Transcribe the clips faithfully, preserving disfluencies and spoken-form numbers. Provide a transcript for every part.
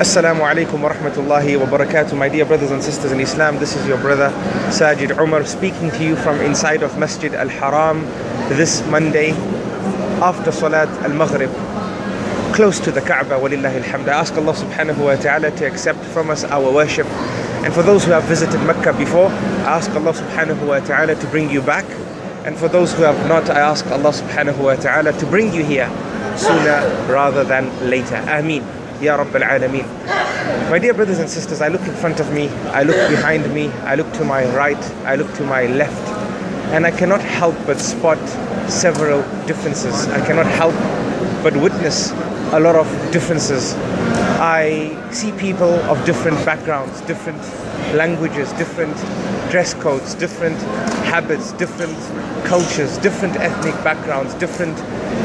Assalamu alaikum wa rahmatullahi wa barakatuh. My dear brothers and sisters in Islam, this is your brother Sajid Umar speaking to you from inside of Masjid Al Haram this Monday after Salat Al-Maghrib, close to the Kaaba, walillahi alhamd. I ask Allah subhanahu wa ta'ala to accept from us our worship, and for those who have visited Mecca before, I ask Allah subhanahu wa ta'ala to bring you back, and for those who have not, I ask Allah subhanahu wa ta'ala to bring you here sooner rather than later. Ameen. Ya Rabbil Alameen. My dear brothers and sisters, I look in front of me, I look behind me, I look to my right, I look to my left, and I cannot help but spot several differences. I cannot help but witness a lot of differences. I see people of different backgrounds, different languages, different dress codes, different habits, different cultures, different ethnic backgrounds, different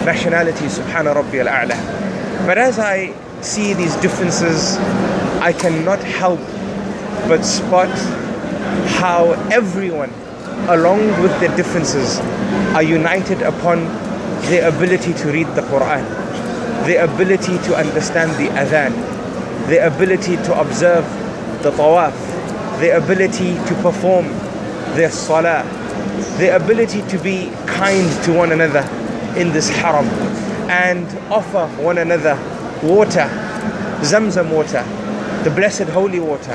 nationalities, subhana rabbi al-a'la. But as I see these differences, I cannot help but spot how everyone, along with their differences, are united upon their ability to read the Quran, their ability to understand the adhan, their ability to observe the tawaf, their ability to perform their salah, their ability to be kind to one another in this haram and offer one another water, Zamzam water, the blessed holy water,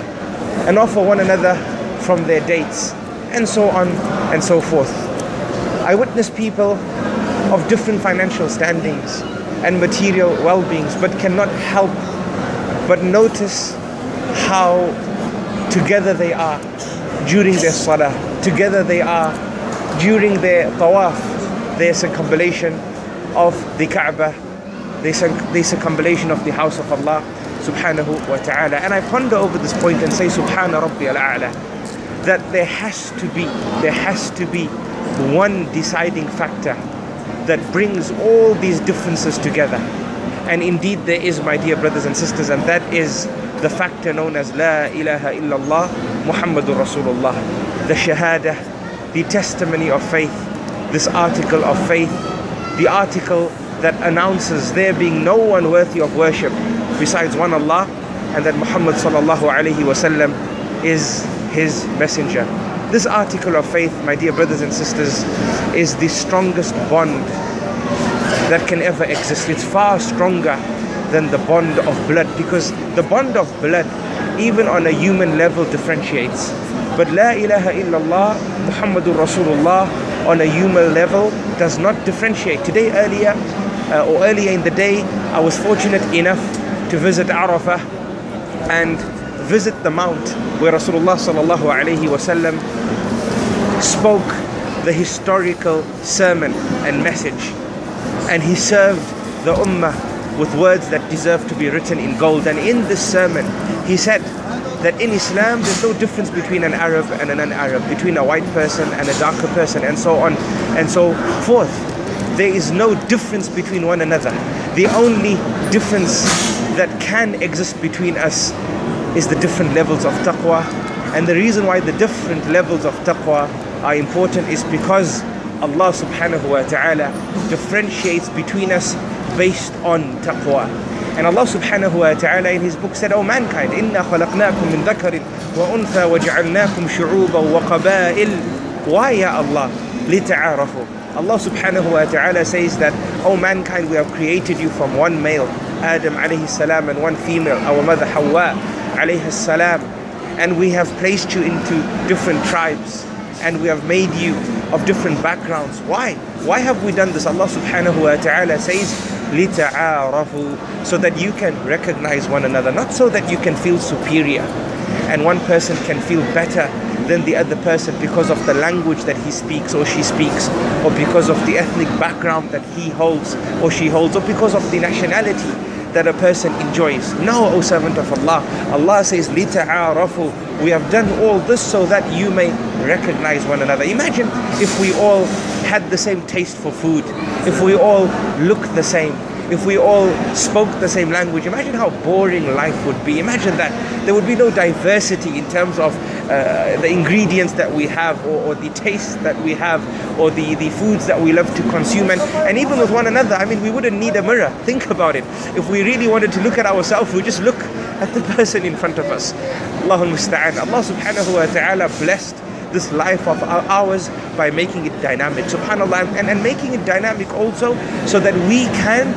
and offer one another from their dates, and so on and so forth. I witness people of different financial standings and material well-beings, but cannot help but notice how together they are during their salah, together they are during their tawaf, their circumambulation of the Kaaba, the circumambulation of the house of Allah subhanahu wa ta'ala. And I ponder over this point and say subhana rabbi al-a'la, that there has to be, there has to be one deciding factor that brings all these differences together. And indeed there is, my dear brothers and sisters, and that is the factor known as La ilaha illallah, Muhammadur Rasulullah, the shahada, the testimony of faith, this article of faith, the article that announces there being no one worthy of worship besides one Allah, and that Muhammad sallallahu alayhi wa sallam is his messenger. This article of faith, my dear brothers and sisters, is the strongest bond that can ever exist. It's far stronger than the bond of blood, because the bond of blood, even on a human level, differentiates. But La ilaha illallah, Muhammadur Rasulullah, on a human level, does not differentiate. Today earlier, Uh, or earlier in the day, I was fortunate enough to visit Arafah and visit the mount where Rasulullah sallallahu alayhi wa sallam spoke the historical sermon and message, and he served the ummah with words that deserve to be written in gold. And in this sermon he said that in Islam there's no difference between an Arab and a non-Arab, between a white person and a darker person, and so on and so forth. There is no difference between one another. The only difference that can exist between us is the different levels of taqwa. And the reason why the different levels of taqwa are important is because Allah subhanahu wa ta'ala differentiates between us based on taqwa. And Allah subhanahu wa ta'ala in his book said, O mankind, inna khalaqnakum min dhakarin wa untha wa ja'alnakum shu'uban wa qaba'il. Why, ya Allah? لِتَعَارَفُوا. Allah subhanahu wa ta'ala says that, O mankind, we have created you from one male, Adam alayhi salam, and one female, our mother Hawwa alayhi salam, and we have placed you into different tribes, and we have made you of different backgrounds. Why? Why have we done this? Allah subhanahu wa ta'ala says, لِتَعَارَفُوا, so that you can recognize one another, not so that you can feel superior, and one person can feel better than the other person because of the language that he speaks or she speaks, or because of the ethnic background that he holds or she holds, or because of the nationality that a person enjoys. No, O servant of Allah, Allah says, لِتَعَارَفُوا, we have done all this so that you may recognize one another. Imagine if we all had the same taste for food, if we all looked the same, if we all spoke the same language. Imagine how boring life would be. Imagine that. There would be no diversity in terms of uh, the ingredients that we have, or, or the tastes that we have, or the, the foods that we love to consume, and, and even with one another. I mean, we wouldn't need a mirror. Think about it. If we really wanted to look at ourselves, we just look at the person in front of us. Allahul Musta'an. Allah subhanahu wa ta'ala blessed this life of ours by making it dynamic, subhanallah, and, and making it dynamic also so that we can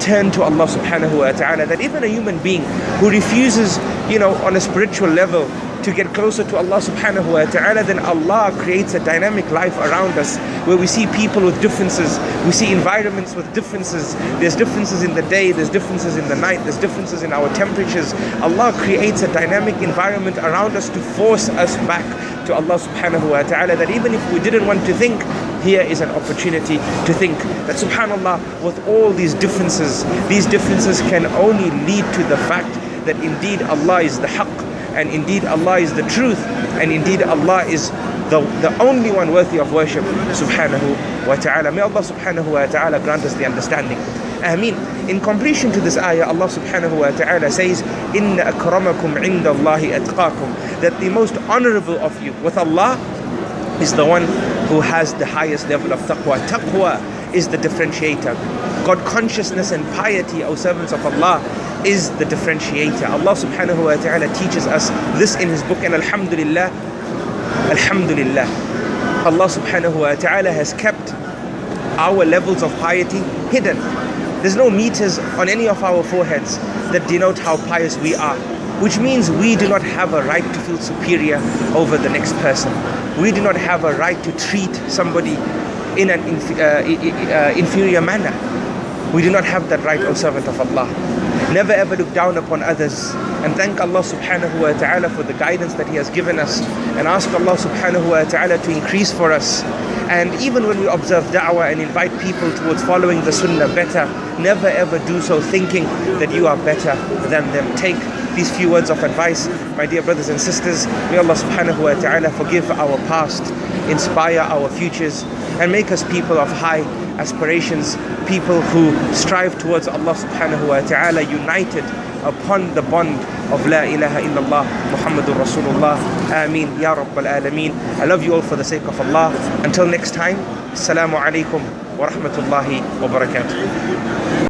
turn to Allah subhanahu wa ta'ala. That even a human being who refuses, you know, on a spiritual level to get closer to Allah subhanahu wa ta'ala, then Allah creates a dynamic life around us where we see people with differences, we see environments with differences, there's differences in the day, there's differences in the night, there's differences in our temperatures. Allah creates a dynamic environment around us to force us back to Allah subhanahu wa ta'ala, that even if we didn't want to think, here is an opportunity to think that subhanallah, with all these differences, these differences can only lead to the fact that indeed Allah is the haqq, and indeed Allah is the truth, and indeed Allah is the, the only one worthy of worship, subhanahu wa ta'ala. May Allah subhanahu wa ta'ala grant us the understanding. Ameen. In completion to this ayah, Allah subhanahu wa ta'ala says, Inna akramakum inda Allahi atqakum, that the most honorable of you with Allah is the one who has the highest level of taqwa. Taqwa is the differentiator. God consciousness and piety, O servants of Allah, is the differentiator. Allah subhanahu wa ta'ala teaches us this in His book, and alhamdulillah, alhamdulillah, Allah subhanahu wa ta'ala has kept our levels of piety hidden. There's no meters on any of our foreheads that denote how pious we are, which means we do not have a right to feel superior over the next person. We do not have a right to treat somebody in an inf- uh, uh, inferior manner. We do not have that right, O servant of Allah. Never ever look down upon others, and thank Allah subhanahu wa ta'ala for the guidance that He has given us, and ask Allah subhanahu wa ta'ala to increase for us. And even when we observe da'wah and invite people towards following the sunnah better, never ever do so thinking that you are better than them. Take these few words of advice, my dear brothers and sisters. May Allah subhanahu wa ta'ala forgive our past, inspire our futures, and make us people of high aspirations, people who strive towards Allah subhanahu wa ta'ala, united upon the bond of La ilaha illallah, Muhammadur Rasulullah. Ameen, Ya Rabbal Alameen. I love you all for the sake of Allah. Until next time, Assalamu alaikum wa rahmatullahi wa barakatuh.